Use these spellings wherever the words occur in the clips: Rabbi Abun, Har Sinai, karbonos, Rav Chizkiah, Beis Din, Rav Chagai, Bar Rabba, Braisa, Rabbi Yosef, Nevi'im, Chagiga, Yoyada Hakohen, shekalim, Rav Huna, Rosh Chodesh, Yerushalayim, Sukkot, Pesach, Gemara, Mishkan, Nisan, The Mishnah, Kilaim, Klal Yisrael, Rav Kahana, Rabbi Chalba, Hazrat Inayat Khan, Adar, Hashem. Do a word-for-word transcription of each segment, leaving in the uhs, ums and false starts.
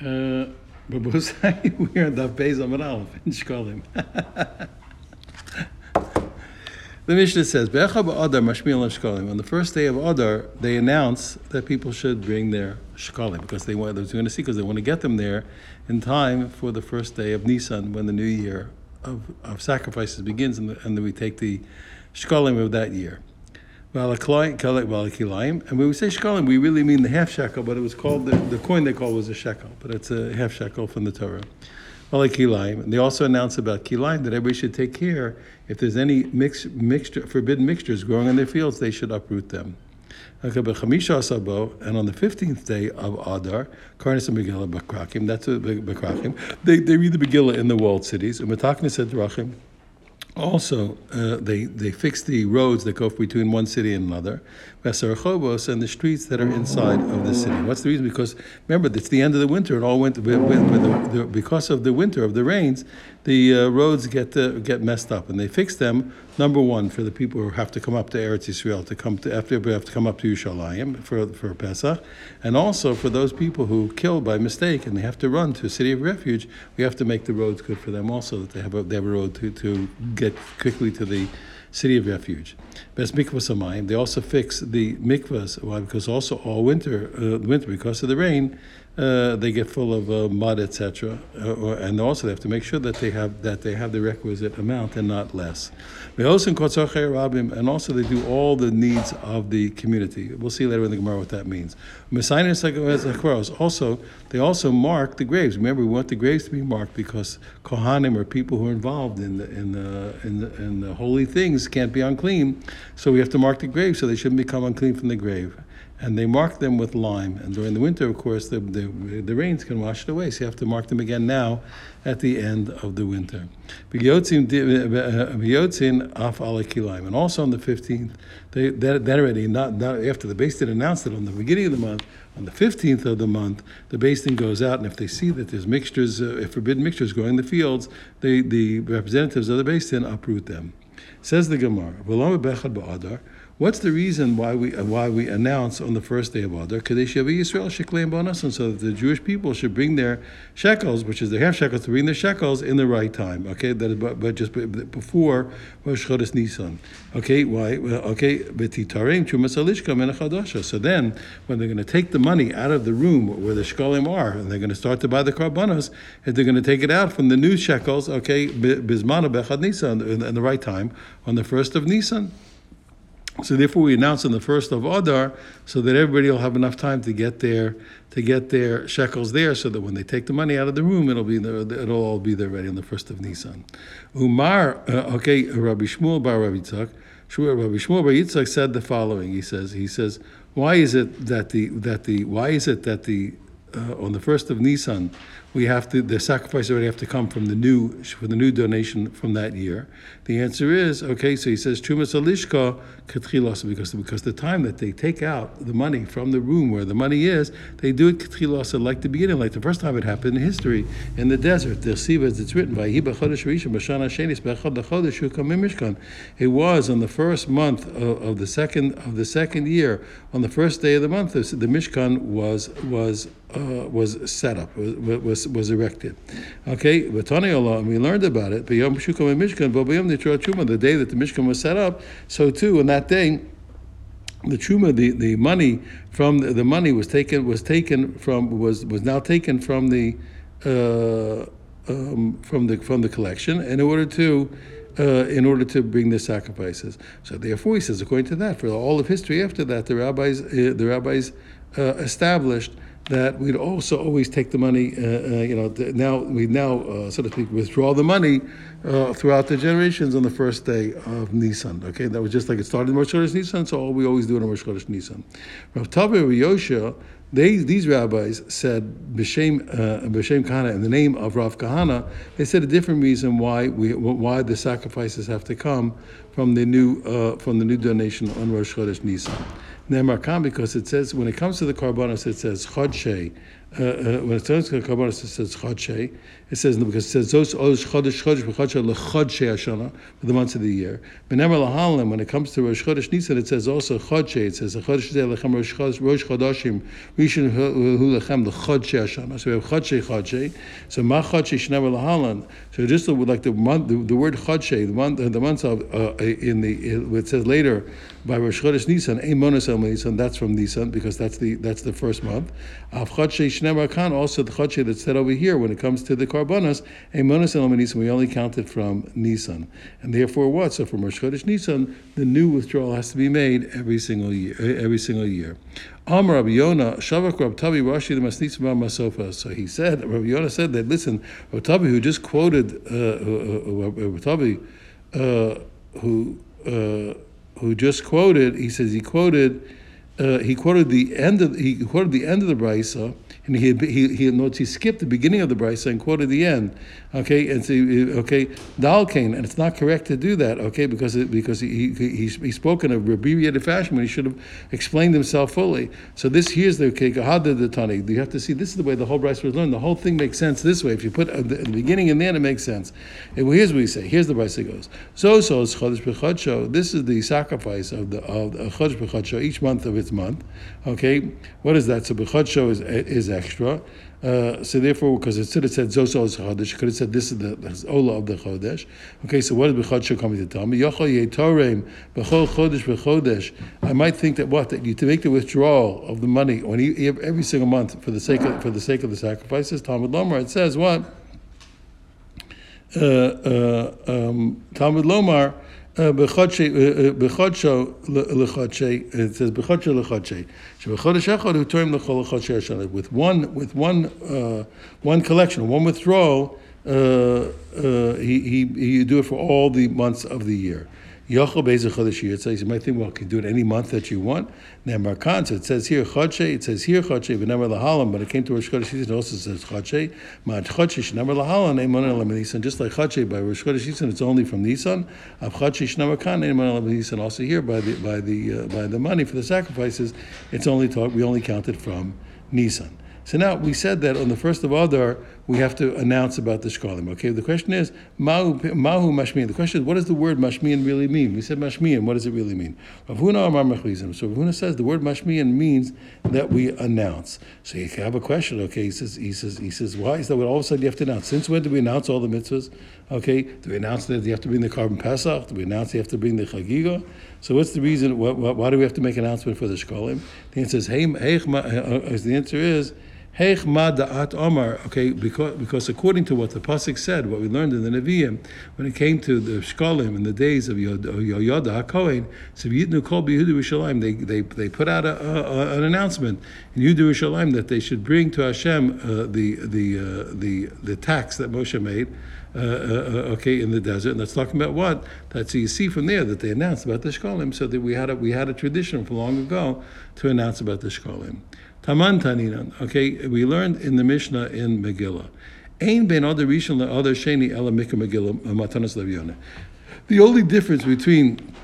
Uh, Babusai, we are Daf Beis Amud Aleph in Shekalim. The Mishnah says, "Be'echa ba'Adar mashmiel shekalim." On the first day of Adar, they announce that people should bring their shekalim because they want they're going to see because they want to get them there in time for the first day of Nisan, when the new year of, of sacrifices begins, and, the, and then we take the shekalim of that year. And when we say shekalim, we really mean the half shekel, but it was called, the, the coin they call was a shekel, but it's a half shekel from the Torah. And they also announce about Kilaim that everybody should take care if there's any mix, mixture, forbidden mixtures growing in their fields, they should uproot them. And on the fifteenth day of Adar, Karnas and Megillah Bakrakim, that's what Bakrakim, they, they read the Megillah in the walled cities, and Matakna said Rachim. Also, uh, they they fix the roads that go between one city and another, Vesarchobos, and the streets that are inside of the city. What's the reason? Because remember, it's the end of the winter. It all went with, with, with the, the, because of the winter of the rains. The uh, roads get uh, get messed up, and they fix them. Number one, for the people who have to come up to Eretz Yisrael to come to after have to come up to Yerushalayim for for Pesach, and also for those people who kill by mistake and they have to run to a city of refuge. We have to make the roads good for them also, that they have a, they have a road to to get quickly to the city of refuge. Best mikvahs amayim. They also fix the mikvahs. Why? Because also all winter, uh, winter because of the rain, uh, they get full of uh, mud, et cetera. Uh, and also they have to make sure that they have that they have the requisite amount and not less. And also they do all the needs of the community. We'll see later in the Gemara what that means. Also, they also mark the graves. Remember, we want the graves to be marked because kohanim or people who are involved in the in the in the, in the holy things can't be unclean, so we have to mark the grave so they shouldn't become unclean from the grave. And they mark them with lime. And during the winter, of course, the, the, the rains can wash it away, so you have to mark them again now at the end of the winter. And also on the fifteenth, they, that, that already, not, not after the Beis Din announced it on the beginning of the month, on the fifteenth of the month, the Beis Din goes out, and if they see that there's mixtures, uh, forbidden mixtures growing in the fields, they, the representatives of the Beis Din uproot them. Says the Gemara, what's the reason why we why we announce on the first day of Adar? And so that the Jewish people should bring their shekels, which is their half shekels, to bring their shekels in the right time. Okay, that is, but, but just before Rosh Chodesh Nisan. Okay, why? Okay, so then when they're going to take the money out of the room where the shekalim are, and they're going to start to buy the karbonos, and they're going to take it out from the new shekels. Okay, Bismana Bechad Nisan, in the right time on the first of Nisan. So therefore, we announce on the first of Adar, so that everybody will have enough time to get their to get their shekels there, so that when they take the money out of the room, it'll be there, it'll all be there ready on the first of Nisan. Umar, uh, okay, Rabbi Shmuel bar Rabbi Yitzchak, Rabbi Shmuel bar Yitzchak said the following. He says, he says, why is it that the that the why is it that the Uh, on the first of Nisan, we have to the sacrifice already have to come from the new for the new donation from that year. The answer is okay. So he says Chumas Alishka Ketchilas, because because the time that they take out the money from the room where the money is, they do it Ketchilas, like the beginning, like the first time it happened in history in the desert. They'll see as it's written by Hiba Chodesh Rishon B'Shana Shenis B'Echad Chodesh Hukamim Mishkan. It was on the first month of, of the second of the second year, on the first day of the month, the Mishkan was was. Uh, was set up, was was, was erected. Okay, but Tani Allah, and we learned about it, the day that the Mishkan was set up, so too on that day, the truma, the, the money from the, the money was taken was taken from was was now taken from the uh, um, from the from the collection in order to Uh, in order to bring the sacrifices. So therefore, he says, according to that, for all of history after that, the rabbis uh, the rabbis uh, established that we'd also always take the money. Uh, uh, you know, th- now we now uh, so to speak withdraw the money uh, throughout the generations on the first day of Nisan. Okay, that was just like it started in Rosh Chodesh Nisan. So all we always do it on Rosh Chodesh Nisan. Rav Chelbo, Rav Yossi, They, these rabbis said, B'Shem, uh, B'Shem Kahana, in the name of Rav Kahana, they said a different reason why we why the sacrifices have to come from the new uh, from the new donation on Rosh Chodesh Nisan. Nemar Kam, because it says when it comes to the karbonos, it says Chodshe Uh, uh, when it says karbonos, it says chodshei. It says because it says those oz chodesh chodesh b'chodshei lechodshei hashana, for the months of the year. But lahalim, when it comes to Rosh Chodesh Nisan, it says also chodshei. It says lechodesh zeh lechem Rosh Chodeshim rishon hu lechem lechodshei hashana. So we have chodshei chodshei. So ma chodshei shnever lahalim. So just like the month, the, the word chodshei, the month, the months of uh, in the it says later by Rosh Chodesh Nisan ein monos el Nisan. That's from Nisan because that's the that's the first month. Av chodshei. Also the chodshei that's said over here when it comes to the karbonos, a monos elam Nisan, we only count it from Nisan, and therefore what? So from Rosh Chodesh Nisan, the new withdrawal has to be made every single year. Every single year. Amar Rabbi Yonah shavak Rab Tavi Rashi the Masnitz Bar Masofa. So he said, Rabbi Yonah said that listen, Rab Tavi who just quoted uh, Rab Tavi uh, who uh, who just quoted, he says he quoted. Uh, he quoted the end of he quoted the end of the Braisa, and he he he notes he skipped the beginning of the Braisa and quoted the end, okay, and so okay dalkain, and it's not correct to do that, okay, because it, because he he he spoke in a abbreviated fashion when he should have explained himself fully. So this here's the okay kahada the tani. You have to see this is the way the whole Braisa was learned. The whole thing makes sense this way. If you put the, the beginning and the end, it makes sense. And well, here's what he say. Here's the Braisa goes. So so is chodesh b'chodsho. This is the sacrifice of the of chodesh b'chodsho. Each month of its month, okay. What is that? So b'chodsho is is extra. Uh, so therefore, because it said it said zos oz chodesh, could have said this is the this ola of the chodesh. Okay. So what is b'chodsho coming to tell me? Yochol yetorem b'chol chodesh b'chodesh. I might think that what that you to make the withdrawal of the money on every single month for the sake of, for the sake of the sacrifices. Talmud Lomar. It says what? Uh, uh, um, Talmud Lomar. Uh, b'chodsho lechodsho, it says b'chodsho lechodsho. Shebechodesh echad who term lechol lechodsho hashana. With one, with one, uh, one collection, one withdrawal, uh, uh, he he you do it for all the months of the year. Yochel b'ezeh chodesh year. It says you might think, well, you can do it any month that you want. Ne'emar kan. So it says here chodshe. It says here chodshe. V'ne'emar lahalam. But it came to Rosh Chodesh Nisan. It also says chodshe. Ma'at chodshe she'ne'emar lahalam. Ne'emar lahalam Nisan. Just like chodshe by Rosh Chodesh Nisan, it's only from Nisan. Av chodshe she'ne'emar kan. Ne'emar lahalam Nisan. Also here by the by the uh, by the money for the sacrifices, it's only taught, we only count it from Nisan. So now we said that on the first of Adar we have to announce about the shekalim. Okay, the question is mahu mahu mashmiyan. The question is what does the word mashmiyan really mean? We said mashmiyan. What does it really mean? Rav Huna amar mechlizim. So Rav Huna says the word mashmiyan means that we announce. So you have a question. Okay, he says he says he says why is that? What all of a sudden you have to announce? Since when do we announce all the mitzvahs? Okay, do we announce that you have to bring the carbon Pesach? Do we announce you have to bring the chagiga? So what's the reason? Why, why do we have to make an announcement for the shekalim? The answer is hey heich. The answer is. Heich ma da'at omar, okay, because, because according to what the Pasuk said, what we learned in the Nevi'im, when it came to the shekalim in the days of Yoyada HaKohen, so Yidnu Kol B'Yehuda Yerushalayim, they, they, they put out a, a, an announcement in Yehuda Yerushalayim that they should bring to Hashem uh, the the, uh, the the tax that Moshe made, uh, uh, okay, in the desert. And that's talking about what? That, so you see from there that they announced about the shekalim, so that we had a, we had a tradition from long ago to announce about the shekalim. Taman Taninan. Okay, we learned in the Mishnah in Megillah. Ein ben other rishon le'other sheni ela mikra Megillah matanos Rav Yonah. The only difference between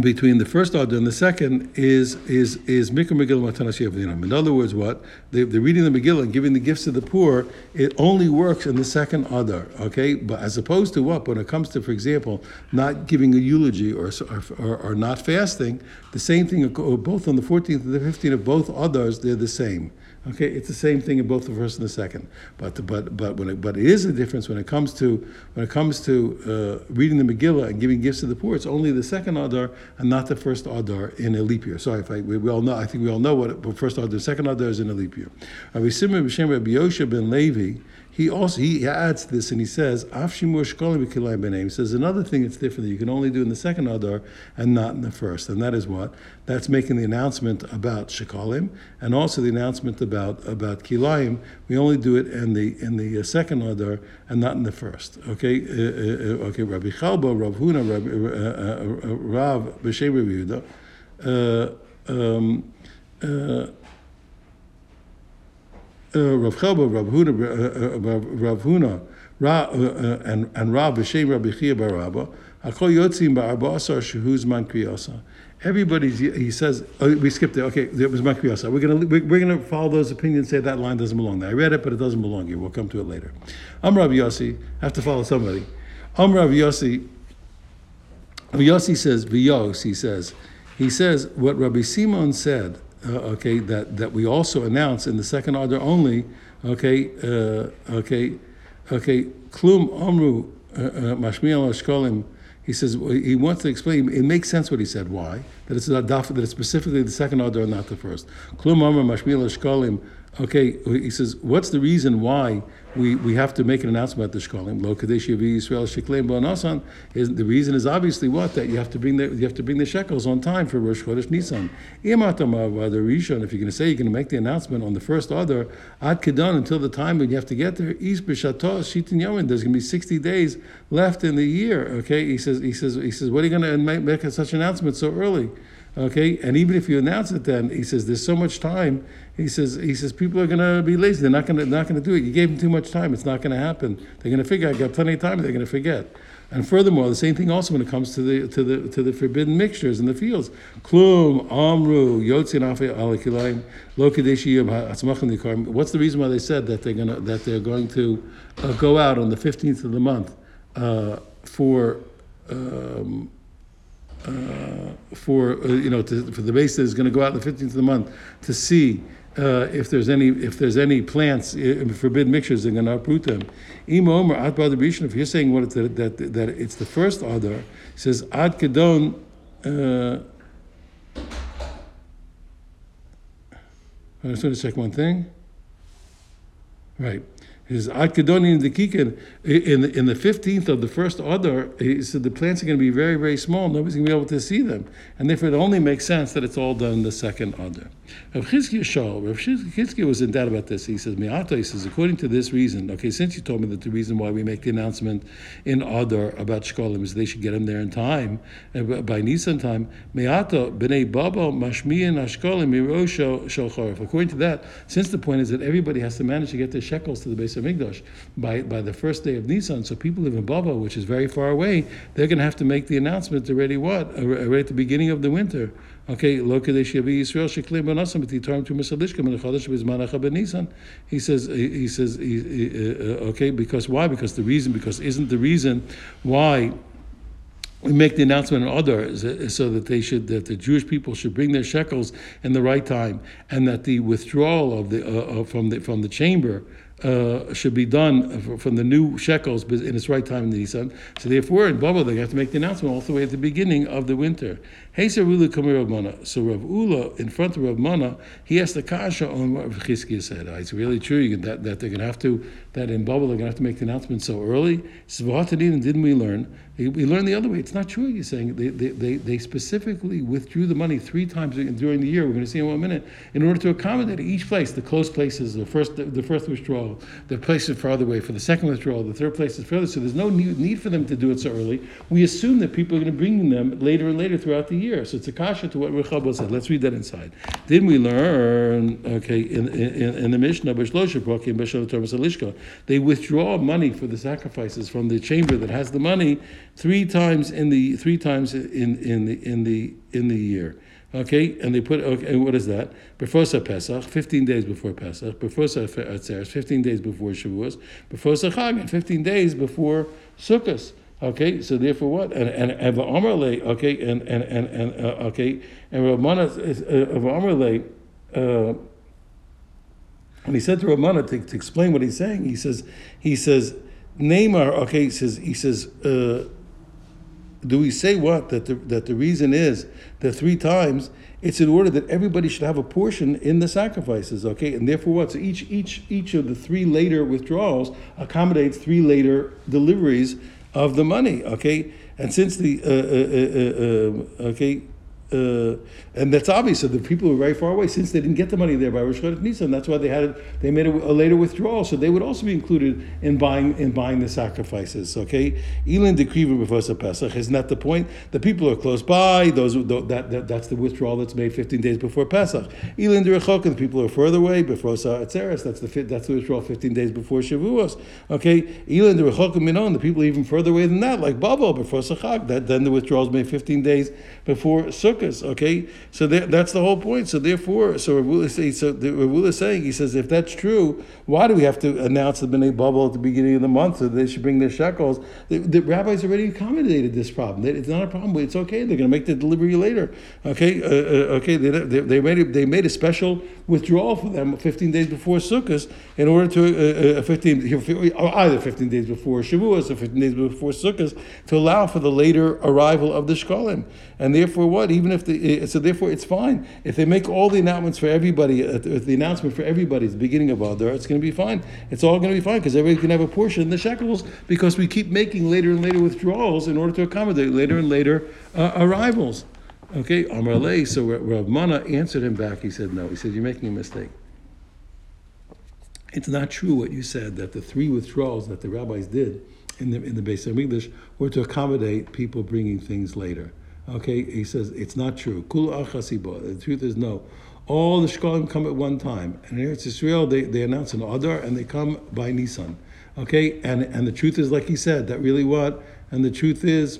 between the first order and the second is is is mikra Megillah matanos Rav Yonah. In other words, what the, the reading of the Megillah and giving the gifts to the poor, it only works in the second order. Okay, but as opposed to what when it comes to, for example, not giving a eulogy or or, or not fasting, the same thing. Both on the fourteenth and the fifteenth of both others, they're the same. Okay, it's the same thing in both the first and the second, but the, but but when it, but it is a difference when it comes to when it comes to uh, reading the Megillah and giving gifts to the poor. It's only the second Adar and not the first Adar in a leap year. Sorry, if I we, we all know, I think we all know what it, but first Adar, second Adar is in a leap year. Rabbi Simon Rabbi Yosef ben Levi. He also he adds this and he says, he says another thing that's different that you can only do in the second Adar and not in the first. And that is what? That's making the announcement about shekalim and also the announcement about about Kilaim. We only do it in the in the second Adar and not in the first. Okay, uh, uh, okay. Rabbi Chalba, Rav Huna, Rav, uh, uh, Rav B'Shem Rav Yehuda, uh, um, uh, Uh, Rav Chelbo, Rav Huna, Rav Huna, and and Rav B'Shem Rabbi Chalba Bar Rabba. Hakol yotzim ba'arba asar shehu zman kriyasa. Everybody's, he says, oh, we skipped it. Okay, it was Makbiyasa. We're going to we're going to follow those opinions, say that line doesn't belong there. I read it, but it doesn't belong here. We'll come to it later. I'm Rabbi Yossi. I have to follow somebody. I'm Rabbi Yossi. Rabbi Yossi says, V'yos, he says, he says what Rabbi Simon said, uh, okay, that, that we also announce in the second order only, okay, uh, okay, okay, Klum Omru Mashmiel Shkolim. He says, he wants to explain, it makes sense what he said, why? That it's not that it's specifically the second order and not the first. Klum Amr Mashmiel Shkolim. Okay, he says, what's the reason why we, we have to make an announcement at the shekalim? Lo kadesh yavi Yisrael shekleim b'anasan. Is the reason is obviously what that you have to bring the you have to bring the shekels on time for Rosh Chodesh Nisan. Imatamav. If you're going to say you're going to make the announcement on the first order ad kedan until the time when you have to get there is b'shatos shitin yomin. There's going to be sixty days left in the year. Okay, he says he says he says what are you going to make, make such an announcement so early? Okay, and even if you announce it, then he says there's so much time. He says he says people are gonna be lazy. They're not gonna not gonna do it. You gave them too much time. It's not gonna happen. They're gonna figure I got plenty of time. They're gonna forget. And furthermore, the same thing also when it comes to the to the to the forbidden mixtures in the fields. Klum amru yotzin afei ala kilaim lo kadeshi atzmachem nikarim. What's the reason why they said that they're gonna that they're going to uh, go out on the fifteenth of the month uh, for? Um, Uh, for uh, you know, to, for the Beis Din is going to go out the fifteenth of the month to see uh, if there's any if there's any plants uh, forbidden mixtures, they're going to uproot them. If you're saying what it's that that, that it's the first adar, it says ad kedon. Uh, I just want to check one thing. Right. Is ad kedoni in the kikin in in the fifteenth of the first adar. He said the plants are going to be very very small. Nobody's going to be able to see them, and therefore it only makes sense that it's all done in the second adar. Rav Chizkiah show Rav Chizkiah was in doubt about this. He says me'ata. He says according to this reason. Okay, since you told me that the reason why we make the announcement in adar about shekalim is they should get them there in time by Nisan time. Me'ata b'nei baba mashmiyin hashekalim mirosho shalcharif. According to that, since the point is that everybody has to manage to get their shekels to the base of Migdash by, by the first day of Nisan, so people live in Bava, which is very far away, they're going to have to make the announcement already what? Already at the beginning of the winter. Okay, lo kadesh yavi Yisrael sheklim b'nasim b'titarim tu misadishka b'nechadash b'zmanach b'nisan. He says, he says, he, uh, okay, because why? Because the reason, because isn't the reason why we make the announcement in Adar so that they should, that the Jewish people should bring their shekels in the right time, and that the withdrawal of the uh, from the from the chamber uh, should be done from the new shekels in its right time in Nisan. So therefore, in Bava, they have to make the announcement all the way at the beginning of the winter. So Rav Ula, in front of Rav Mana, he asked the kasha on what Rav Chizkiah said. It's really true that that they're going to have to that in Bava they're going to have to make the announcement so early. Didn't we learn? We learned the other way. It's not true. You're saying they they, they they specifically withdrew the money three times during the year. We're going to see in one minute in order to accommodate each place. The close places, the first the, the first withdrawal, the place is farther away for the second withdrawal, the third place is further. So there's no need, need for them to do it so early. We assume that people are going to bring them later and later throughout the year. So it's a kasha to what Rav Chelbo said. Let's read that inside. Didn't we learn? Okay, in in, in the Mishnah, they withdraw money for the sacrifices from the chamber that has the money three times in the three times in in the in the in the year. Okay, and they put, okay, and what is that? Beforsa Pesach, fifteen days before Pesach. Beforsa Atzeres, fifteen days before Shavuos. Beforsa Chag, fifteen days before Sukkot. Okay, so therefore what? And and and Amarle, okay, and and and and uh, okay, and Ramana of Amarle, uh, and he said to Ramana to, to explain what he's saying. He says, he says, Neymar. Okay, he says, he says. Uh, Do we say what that the that the reason is that three times it's in order that everybody should have a portion in the sacrifices, okay? And therefore what? So each each each of the three later withdrawals accommodates three later deliveries of the money, okay? And since the uh, uh, uh, uh, okay. Uh, and that's obvious. So the people who were very far away, since they didn't get the money there by Rosh Chodesh Nisan, that's why they had it, they made a, a later withdrawal. So they would also be included in buying in buying the sacrifices. Okay, Elin dekriva b'fosa Pesach. Isn't that the point? The people are close by. Those that, that that's the withdrawal that's made fifteen days before Pesach. Elin derechok. The people are further away. B'fosa Atzeres. That's the that's the withdrawal fifteen days before Shavuos. Okay, Elin derechok minon. The people are even further away than that, like Babel b'fosa Chag. That then the withdrawal is made fifteen days before Sukkot. Sukkot. Okay, so there, that's the whole point. So therefore, so Rav Ula says, so Rav Ula is saying, he says, if that's true, why do we have to announce the B'nai Bubble at the beginning of the month so they should bring their shekels? The, the rabbis already accommodated this problem. It's not a problem. It's okay. They're going to make the delivery later. Okay, uh, uh, okay. They, they they made a, they made a special withdrawal for them fifteen days before Sukkot in order to uh, fifteen or either fifteen days before Shavuos or fifteen days before Sukkot to allow for the later arrival of the shekalim. And therefore, what even if the so therefore it's fine if they make all the announcements for everybody. If the announcement for everybody is the beginning of Adar, it's going to be fine. It's all going to be fine because everybody can have a portion in the shekels because we keep making later and later withdrawals in order to accommodate later and later uh, arrivals. Okay, Amar Lei, so Rav Mana answered him back. He said, no. He said, you're making a mistake. It's not true what you said, that the three withdrawals that the rabbis did in the in the Beis Hamikdash were to accommodate people bringing things later. Okay, he says, it's not true. Kul achasibo. The truth is no. All the shekalim come at one time. And in Eretz Yisrael, they, they announce an Adar, and they come by Nisan. Okay, and, and the truth is, like he said, that really what? And the truth is,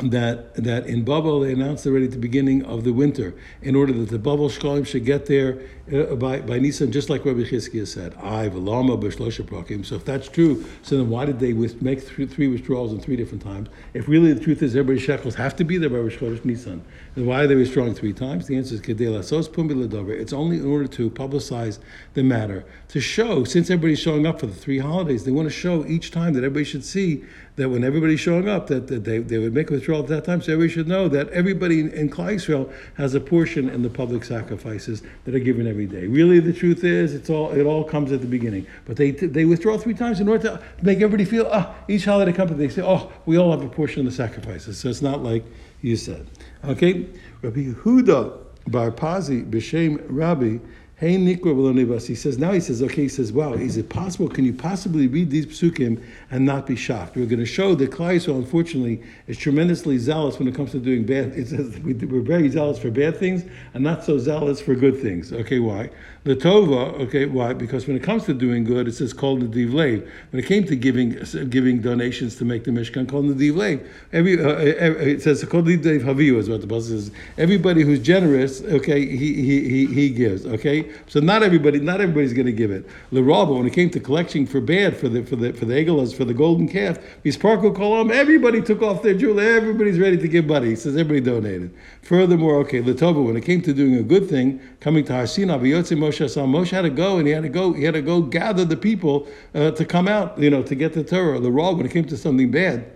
that that in Babel they announced already at the beginning of the winter in order that the Babel shekalim should get there uh, by, by Nisan, just like Rabbi Chizkiah said. I v'lama b'shlosha prakim. So if that's true, so then why did they with, make three, three withdrawals in three different times? If really the truth is everybody's shekels have to be there by Rosh Chodesh Nisan, then why are they withdrawing three times? The answer is kedei lasos pumi l'daber. It's only in order to publicize the matter, to show, since everybody's showing up for the three holidays, they want to show each time that everybody should see that when everybody's showing up, that, that they, they would make a withdrawal at that time, so everybody should know that everybody in, in Klal Yisrael has a portion in the public sacrifices that are given every day. Really, the truth is, it's all it all comes at the beginning. But they they withdraw three times in order to make everybody feel, ah, each holiday comes, they say, oh, we all have a portion of the sacrifices. So it's not like you said. Okay? Rabbi Yehuda Bar Pazi B'Shem Rabbi. Hey, he says, now he says, okay, he says, wow, is it possible, can you possibly read these psukim and not be shocked? We're going to show that Klal Yisrael, unfortunately, is tremendously zealous when it comes to doing bad, it says we're very zealous for bad things and not so zealous for good things. Okay, why? Latova, okay, why? Because when it comes to doing good, it says, called the divlei. When it came to giving giving donations to make the Mishkan, called the divlei. Every, uh, every, it says, called the divlei haviu is what the Pasuk says. Everybody who's generous, okay, he he he, he gives, okay? So not everybody, not everybody's going to give it. L'rabba, when it came to collecting for bad, for the for the for the egelas, for the golden calf, bisparko kolam, everybody took off their jewel. Everybody's ready to give money. He says everybody donated. Furthermore, okay, l'tova, when it came to doing a good thing, coming to Har Sinai, v'yotzi Moshe asam, Moshe had to go and he had to go, he had to go gather the people uh, to come out, you know, to get the Torah. L'rabba, when it came to something bad,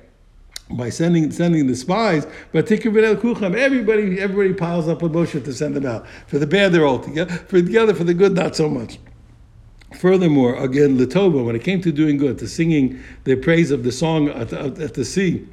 by sending sending the spies, but everybody everybody piles up with Moshe to send them out. For the bad, they're all together. For together, for the good, not so much. Furthermore, again, Latova, when it came to doing good, to singing the praise of the song at the, at the sea,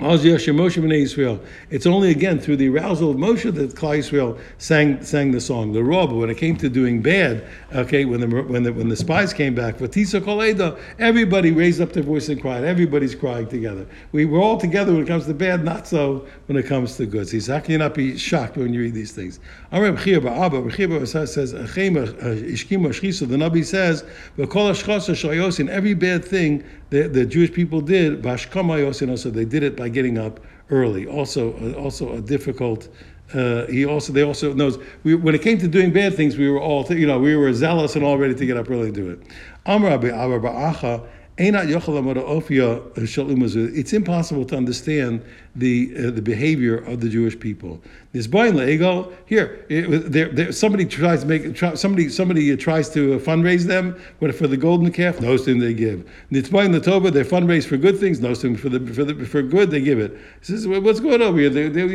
it's only again through the arousal of Moshe that Klal Yisrael sang sang the song. The Rabbah, when it came to doing bad, okay, when the when the when the spies came back, everybody raised up their voice and cried. Everybody's crying together. We were all together when it comes to bad, not so when it comes to good. So how can you not be shocked when you read these things? Rav Chilba says, so the Nabi says, in every bad thing the the Jewish people did, so they did it by getting up early. Also, also a difficult. Uh, he also they also knows we, when it came to doing bad things, we were all you know we were zealous and all ready to get up early and do it. It's impossible to understand the uh, the behavior of the Jewish people. This bain le'egel here, it, there, there, somebody tries to make try, somebody somebody tries to fundraise them for the golden calf. No thing they give. Nitzbain le'tova, they fundraise for good things. No thing for the for the for good they give it. This is what's going on here. They, they,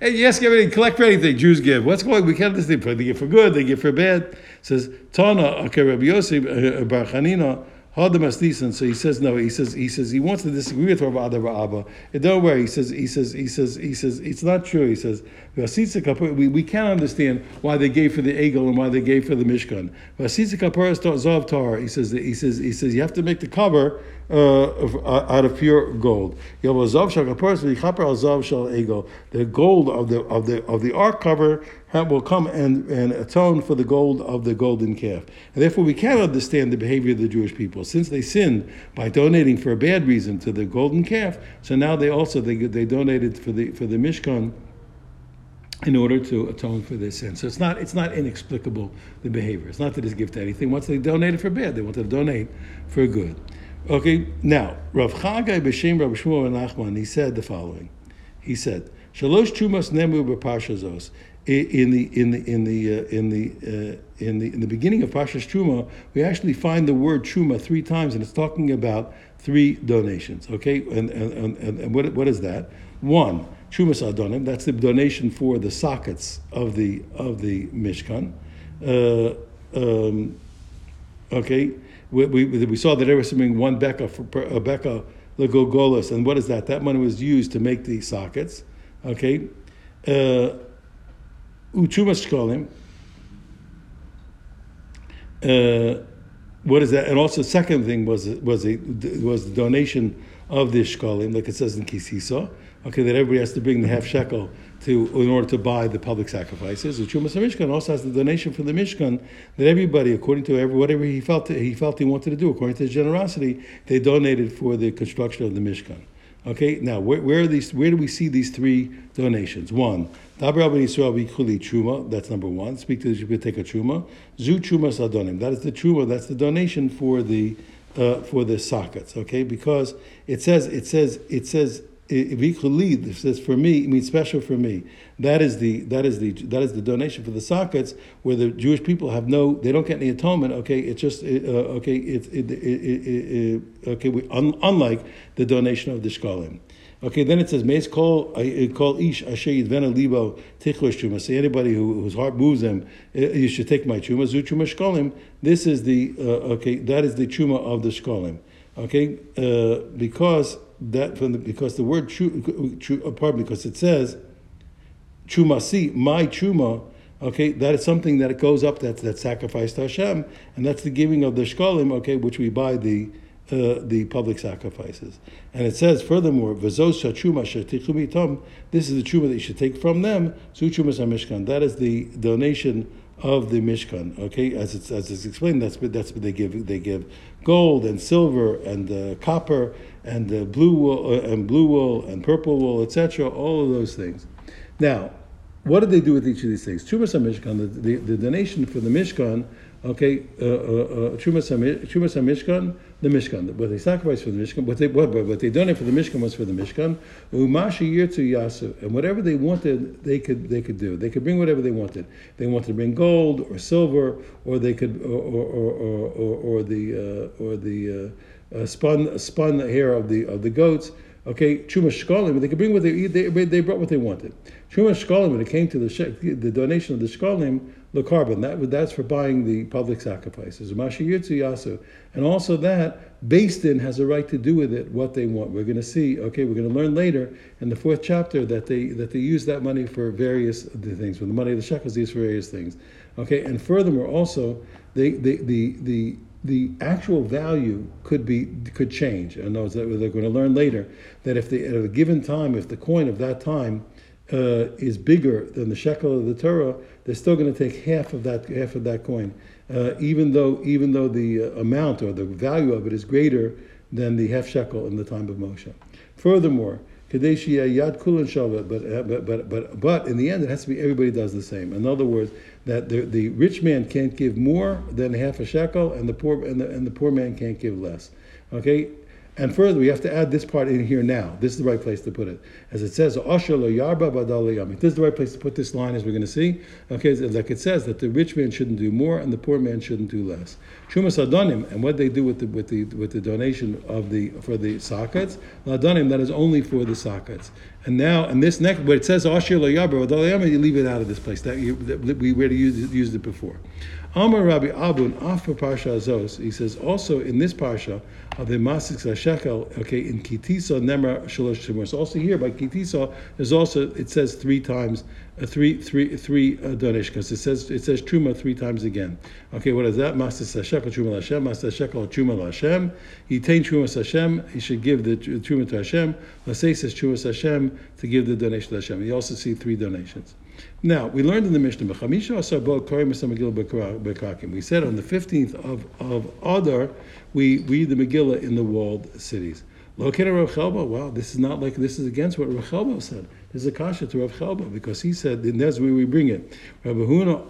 they, you ask everybody, collect for anything. Jews give. What's going? We can't understand. They give for good. They give for bad. It says Tana. Okay, Rabbi Yosef Bar Chanina. So he says no. He says he says he wants to disagree with Rav Adar Abba. Don't worry. He says he says he says he says it's not true. He says we we can't understand why they gave for the eagle and why they gave for the Mishkan. He says he says he says you have to make the cover uh, out of pure gold. The gold of the of the of the ark cover will come and, and atone for the gold of the golden calf. And therefore we can understand the behavior of the Jewish people. Since they sinned by donating for a bad reason to the golden calf, so now they also, they they donated for the for the Mishkan in order to atone for their sin. So it's not it's not inexplicable, the behavior. It's not that it's gift to anything. Once they donated for bad, they wanted to donate for good. Okay, now, Rav Chagai B'Shem Rav Shmuel and Nachman, he said the following. He said, Shalosh Chumas Nemu B'Parsha Zos. In the in the in the uh, in the uh, in the in the beginning of Parshas Truma, we actually find the word Truma three times, and it's talking about three donations. Okay, and and and, and what what is that? One, Trumas Adonim. That's the donation for the sockets of the of the Mishkan. Uh, um, okay, we, we we saw that they were submitting one becca for a becca legogolas, and what is that? That money was used to make the sockets. Okay. Uh, Uchumas shekalim. Uh, what is that? And also, the second thing was was a was the donation of the shekalim, like it says in Kisisa. Okay, that everybody has to bring the half shekel to in order to buy the public sacrifices. Uchumas Mishkan also has the donation for the Mishkan that everybody, according to every, whatever he felt he felt he wanted to do, according to his generosity, they donated for the construction of the Mishkan. Okay, now where, where are these? Where do we see these three donations? One, that's number one. Speak to the Jew, take a truma. Zu chumas adonim. That is the truma. That's the donation for the uh, for the sockets. Okay, because it says it says it says vikuli. It says for me. It means special for me. That is the that is the that is the donation for the sockets, where the Jewish people have no. They don't get any atonement. Okay, it's just uh, okay. It's it, it, it, it, okay. We, un, unlike the donation of the shekalim. Okay, then it says, "Meis kol kol ish asher yidvena libo tichlosh truma." Say anybody who, whose heart moves them, you should take my truma. Zu truma shekalim. This is the uh, okay. That is the truma of the shekalim. Okay, uh, because that from the, because the word true tru, pardon because it says trumasi, my truma. Okay, that is something that it goes up. That's that sacrifice to Hashem, and that's the giving of the shekalim. Okay, which we buy the. Uh, the public sacrifices. And it says, furthermore, this is the truma that you should take from them. That is the donation of the Mishkan. Okay, as it's as it's explained, that's that's what they give. They give gold and silver and uh, copper and uh, blue wool uh, and blue wool and purple wool, et cetera. All of those things. Now, what did they do with each of these things? Trumas HaMishkan, the, the, the donation for the Mishkan, okay, Trumas HaMishkan, the Mishkan, what they sacrificed for the Mishkan, what they what, what they donated for the Mishkan was for the Mishkan, Umashi Yirtzu Yasu, and whatever they wanted, they could they could do. They could bring whatever they wanted. They wanted to bring gold or silver, or they could, or or or or, or the uh, or the uh, uh, spun spun hair of the of the goats. Okay, Truma Shekalim, they could bring what they they they brought what they wanted. Truma Shekalim, when it came to the she, the donation of the Shekalim, the carbon, that that's for buying the public sacrifices. Mashi Yirtzu Yasu, and also that Beis Din has a right to do with it what they want. We're going to see. Okay, we're going to learn later in the fourth chapter that they that they use that money for various things. When the money of the shekel is used for various things. Okay, and furthermore, also they the the the. The actual value could be could change. And those that they're going to learn later that if the at a given time, if the coin of that time uh, is bigger than the shekel of the Torah, they're still going to take half of that half of that coin, uh, even though even though the amount or the value of it is greater than the half shekel in the time of Moshe. Furthermore. Kadeshia Yad Kulan Shalvat, but but but but in the end it has to be everybody does the same. In other words, that the, the rich man can't give more than half a shekel, and the poor and the, and the poor man can't give less. Okay, and further we have to add this part in here now. This is the right place to put it, as it says. Asher lo yarba badal yamit. This is the right place to put this line, as we're going to see. Okay, like it says that the rich man shouldn't do more and the poor man shouldn't do less. Shumas Adonim, and what they do with the with the with the donation of the for the sockets, Adonim, that is only for the sockets. And now, and this next, where it says Asher lo yarba badal yamit, you leave it out of this place. That, you, that we already used, used it before. Amar Rabbi Abun Afar Parsha Azos. He says also in this parsha of the Masik Shekel. Okay, in Kitisa Nemar Shalosh Shemor. So also here by Kitisa there's also it says three times, uh, three three three uh, donesh, because it says it says Truma three times again. Okay, what is that? Masik Shekel Truma Hashem. Masik Shekel Truma Hashem. He tain Truma Hashem. He should give the Truma to Hashem. Lasei says Truma Hashem to give the donation to Hashem. You also see three donations. Now, we learned in the Mishnah, we said on the fifteenth of, of Adar, we read the Megillah in the walled cities. Look at Rav Chelbo. Well, this is not like, this is against what Rav Chelbo said. This is a kasha to Rav Chelbo, because he said, and that's where we bring it. Rabbi Huna,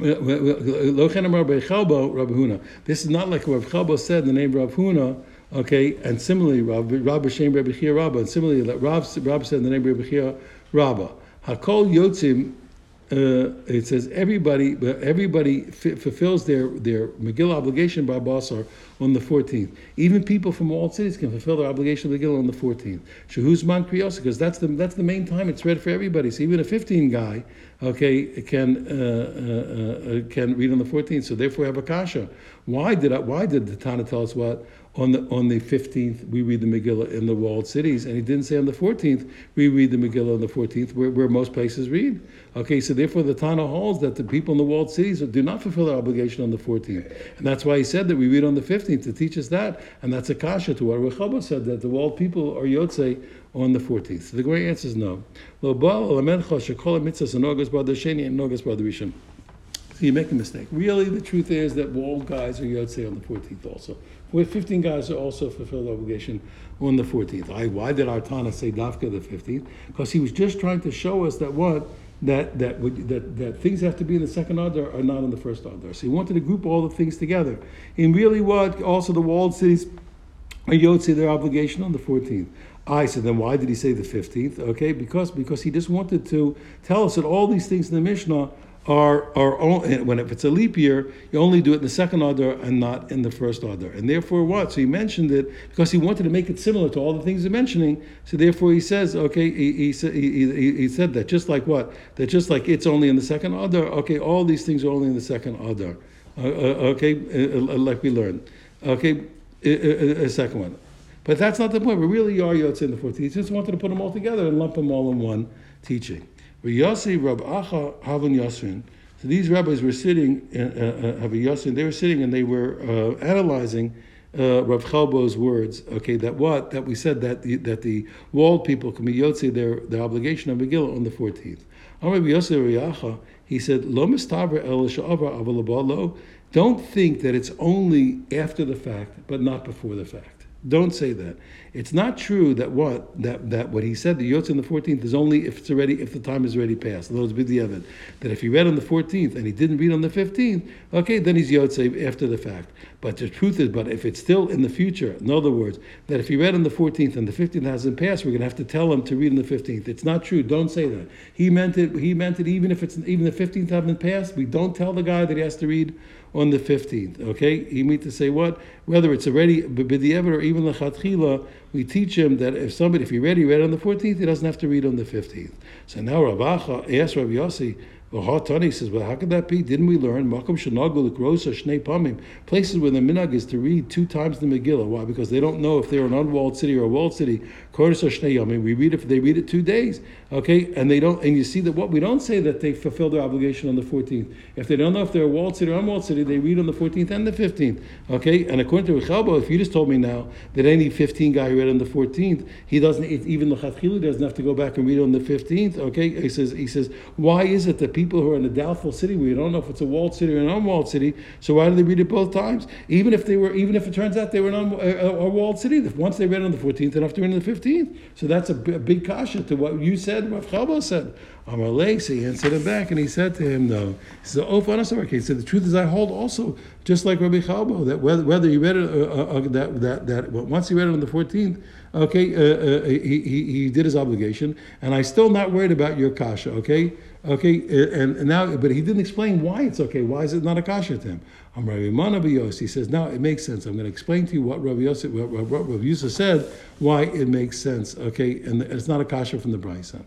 Rabbi Chalba, Rabbi Huna. This is not like Rav Chelbo said, the name Rav Huna, okay, and similarly, Rabbi Shem, Rabbi Chia, Rabba, and similarly, Rav said the name Rabbi Chia, Rabba. Hakol Yotzim, Uh, it says everybody, but everybody f- fulfills their, their Megillah obligation by Basar on the fourteenth. Even people from all cities can fulfill their obligation of Megillah on the fourteenth. Shehuzman Kriyosa, because that's the that's the main time it's read for everybody. So even a fifteen guy, okay, can uh, uh, uh, can read on the fourteenth. So therefore, we have Akasha. Why did I, why did the Tana tell us what? On the on the fifteenth, we read the Megillah in the walled cities, and he didn't say on the fourteenth we read the Megillah on the fourteenth, where, where most places read. Okay, so therefore the Tana holds that the people in the walled cities do not fulfill their obligation on the fourteenth, and that's why he said that we read on the fifteenth to teach us that, and that's a kasha to what Rav Chelbo said, that the walled people are yotzei on the fourteenth. So the great answer is no. Lo bal alamecha shekol mitzvahs and nogas bar the sheni and nogas bar the rishon. So you make a mistake. Really, the truth is that walled guys are yotzei on the fourteenth also. Where fifteen guys are also fulfilled obligation on the fourteenth. I, why did our Tana say Dafka the fifteenth? Because he was just trying to show us that what that that would, that that things have to be in the second Adar are not in the first Adar. So he wanted to group all the things together. And really, what also the walled cities are yotzei their obligation on the fourteenth. I said, then why did he say the fifteenth? Okay, because because he just wanted to tell us that all these things in the Mishnah Are are only, when if it's a leap year, you only do it in the second Adar and not in the first Adar, and therefore what? So he mentioned it because he wanted to make it similar to all the things he's mentioning. So therefore he says, okay, he he, he, he said that just like what? That just like it's only in the second Adar. Okay, all these things are only in the second Adar. Uh, uh, okay, uh, like we learned. Okay, a uh, uh, second one, but that's not the point. We really are yotzei in the fourteenth. He just wanted to put them all together and lump them all in one teaching. Yossi, Rab Acha, Havon Yosrin. So these rabbis were sitting, Havon Yosrin, they were sitting and they were uh, analyzing uh, Rav Chalbo's words. Okay, that what that we said that the, that the walled people can be yotzei their their obligation of Megillah on the fourteenth. Rabbi Yossi, he said, Lo mistaber el she'avra avalabalo. Don't think that it's only after the fact, but not before the fact. Don't say that. It's not true that what that, that what he said, the Yotz on the fourteenth is only if it's already if the time is already passed. Those be the evidence that if he read on the fourteenth and he didn't read on the fifteenth, okay, then he's Yotze after the fact. But the truth is, but if it's still in the future, in other words, that if he read on the fourteenth and the fifteenth hasn't passed, we're going to have to tell him to read on the fifteenth. It's not true. Don't say that. He meant it. He meant it. Even if it's even the fifteenth hasn't passed, we don't tell the guy that he has to read on the fifteenth, okay? He means to say what? Whether it's already b'di'evet or even l'chatchila, we teach him that if somebody, if he read, he read on the fourteenth, he doesn't have to read on the fifteenth. So now Rav Acha asks Rav Yossi, he says, well, how could that be? Didn't we learn? Places where the minhag is to read two times the Megillah. Why? Because they don't know if they're an unwalled city or a walled city. I mean, we read it, they read it two days. Okay? And they don't, and you see that what we don't say that they fulfill their obligation on the fourteenth. If they don't know if they're a walled city or unwalled city, they read on the fourteenth and the fifteenth. Okay? And according to Rav Chelbo, if you just told me now that any fifteen guy who read on the fourteenth, he doesn't, even the Chatchilu doesn't have to go back and read on the fifteenth. Okay? He says, he says, why is it that people who are in a doubtful city, we don't know if it's a walled city or an unwalled city, so why do they read it both times? Even if they were, even if it turns out they were in a, a walled city, if once they read on the fourteenth, they'd have to read on the fifteenth. So that's a, b- a big kasha to what you said, what Chalba said. Amalei, so he answered him back, and he said to him, no. He said, oh, he said, the truth is I hold also, just like Rabbi Chalba, that whether, whether he read it, uh, uh, that, that, that well, once he read it on the fourteenth, okay, uh, uh, he, he, he did his obligation, and I'm still not worried about your kasha, okay? Okay, and, and now, but he didn't explain why it's okay. Why is it not a kasha to him? I'm Rabbi Yonah Rabbi Yosef. He says, now it makes sense. I'm going to explain to you what Rabbi Yosef, what, what, what Rabbi Yosef said, why it makes sense. Okay, and it's not a kasha from the Braisa.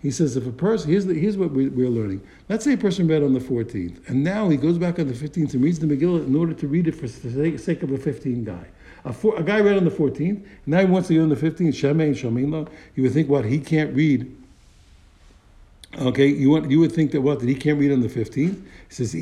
He says, if a person, here's, the, here's what we, we're learning. Let's say a person read on the fourteenth, and now he goes back on the fifteenth and reads the Megillah in order to read it for the sake of a fifteen guy. A, four, a guy read on the fourteenth, and now he wants to go on the fifteenth, Shemay and Shemila. You would think, what, he can't read. Okay, you want you would think that what, that he can't read on the fifteenth? He says, if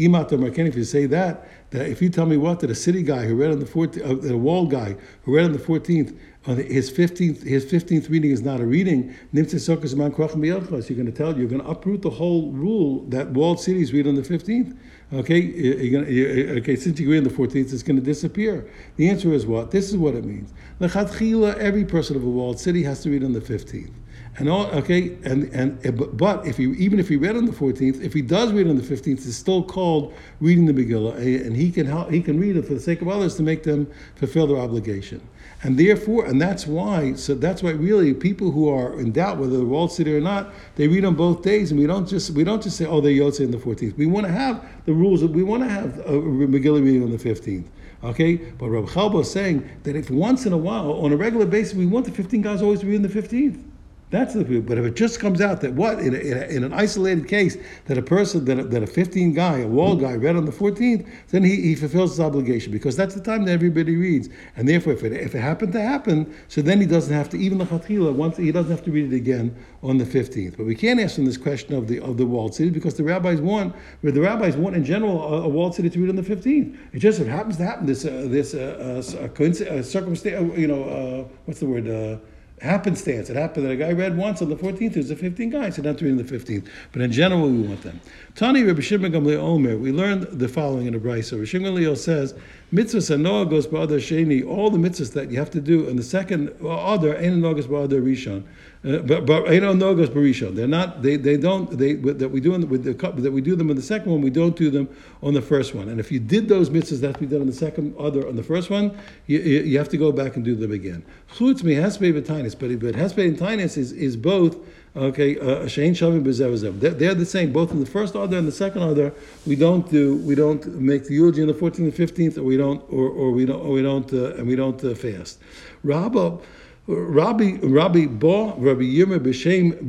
you say that, that if you tell me what, that a city guy who read on the fourteenth, uh, that a walled guy who read on the fourteenth, on his fifteenth, his fifteenth reading is not a reading. Nimtzei, you're going to tell, you're going to uproot the whole rule that walled cities read on the fifteenth. Okay, you're gonna, you're, okay. Since you read on the fourteenth, it's going to disappear. The answer is what? This is what it means. Lechatchila, every person of a walled city has to read on the fifteenth. And all, okay, and and but if he even if he read on the fourteenth, if he does read on the fifteenth, it's still called reading the Megillah, and he can help, he can read it for the sake of others to make them fulfill their obligation. And therefore, and that's why, so that's why really people who are in doubt whether the walled city or not, they read on both days, and we don't just we don't just say, oh, they're Yotze on the fourteenth. We want to have the rules that we want to have a Megillah reading on the fifteenth. Okay, but Rav Chalba is saying that if once in a while, on a regular basis, we want the fifteen guys always to read on the fifteenth. That's the people. But if it just comes out that what in, a, in, a, in an isolated case that a person that a, that a fifteen guy, a wall guy, read on the fourteenth, then he, he fulfills his obligation because that's the time that everybody reads, and therefore if it if it happened to happen, so then he doesn't have to even the Chatchila once he doesn't have to read it again on the fifteenth. But we can't ask him this question of the of the walled city because the rabbis want the rabbis want in general a, a walled city to read on the fifteenth. It just if it happens to happen this uh, this uh, uh, coincidence uh, circumstance uh, you know uh, what's the word. Uh, Happenstance. It happened that a guy read once on the fourteenth. There's a fifteen guy, so not to read on the fifteenth. But in general, we want them. Tani Rabbi Shimon ben Gamliel Omer. We learned the following in a Braisa. Rabbi Shimon ben Gamliel says, "Mitzvahs and Noah goes ba'adar sheni. All the mitzvahs that you have to do in the second other ain't nogas ba'adar rishon, but ain't nogas barishon. They're not. They they don't. They that we do in the, with the that we do them in the second one. We don't do them on the first one. And if you did those mitzvahs that we did on the second other on the first one, you you have to go back and do them again. Chutz mi hasbei b'tani." But but Hesped and Tainus is is both okay. Shein Shavim b'Zev. They're the same. Both in the first order and the second order, we don't do we don't make the eulogy on the fourteenth and fifteenth, or we don't or or we don't or we don't uh, and we don't uh, fast. Rabba, Rabbi Rabbi Bo Rabbi Yirmiyah b'Shem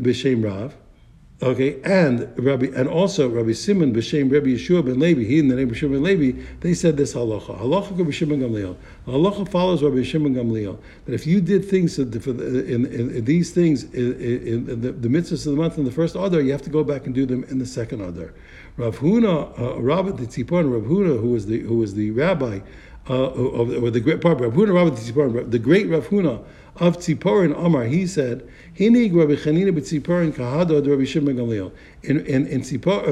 b'Shem Rav. Okay, and Rabbi, and also Rabbi Simon, b'shem Rabbi Yeshua Ben Levi, he in the name of Yeshua Ben Levi, they said this halacha. Halacha Rabbi Shimon Gamliel. Halacha follows Rabbi Shimon Gamliel. That if you did things in, in, in these things in, in, in the, the mitzvahs of the month in the first order, you have to go back and do them in the second order. Rav Huna, uh, Robert the Tzipor, Rav Huna, who was the who was the rabbi uh, of or the great part, Rav Huna, Robert the Tzipor, the great Rav Huna. Of Tzipor and Amar, he said, "Hinig Rabbi Chanina b'Tzipor and Kahadod Rabbi Shimon Gamliel." In in in Tzipor,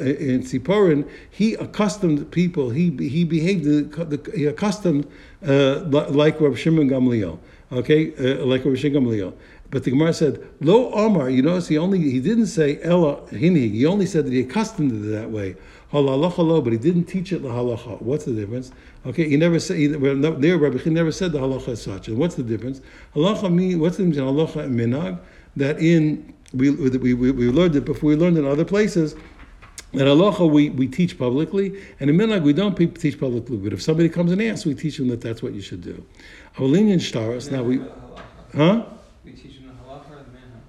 in Tziporin, he accustomed people. He he behaved the he accustomed uh, like Rabbi Shimon Gamliel. Okay, uh, like Rabbi Shimon Gamliel. But the Gemara said, "Lo Amar." You notice he only he didn't say Ella Hinig. He only said that he accustomed it that way. Halalacha lo, but he didn't teach it lahalacha. What's the difference? Okay, he never said. He, well, no, there, Rabbi Chin never said the halacha as such. And what's the difference? Halacha mean. What's the difference in halacha and minag? That in we we we, we learned it before. We learned in other places. That halacha we, we teach publicly, and in minhag we don't teach publicly. But if somebody comes and asks, we teach them that that's what you should do. Avlin and shtaros. Now we, huh? We teach them the halacha or the minhag.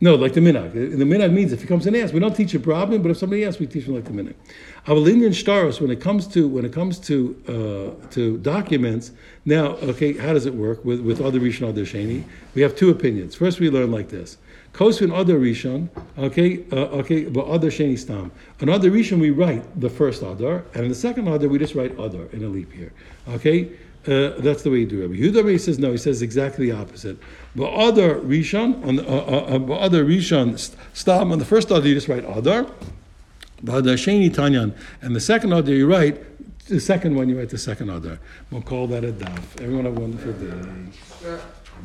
No, like the minhag. The minhag means if he comes and asks, we don't teach a problem. But if somebody asks, we teach them like the minhag. Avlin and shtaros. When it comes to when it comes to uh, to documents. Now, okay, how does it work with with other rishon other sheni? We have two opinions. First, we learn like this. Kosvin Adar Rishon, okay, uh, okay, but Adar Sheni Stam. In Adar Rishon, we write the first Adar, and in the second Adar, we just write Adar in a leap year. Okay, uh, that's the way you do it. Rabbi Yehuda says no. He says exactly the opposite. But Adar Rishon on uh, uh, Adar Rishon Stam on the first Adar, you just write Adar. But Adar Sheni Tanyan, and the second Adar, you write the second one. You write the second Adar. We'll call that a daf. Everyone have a wonderful day.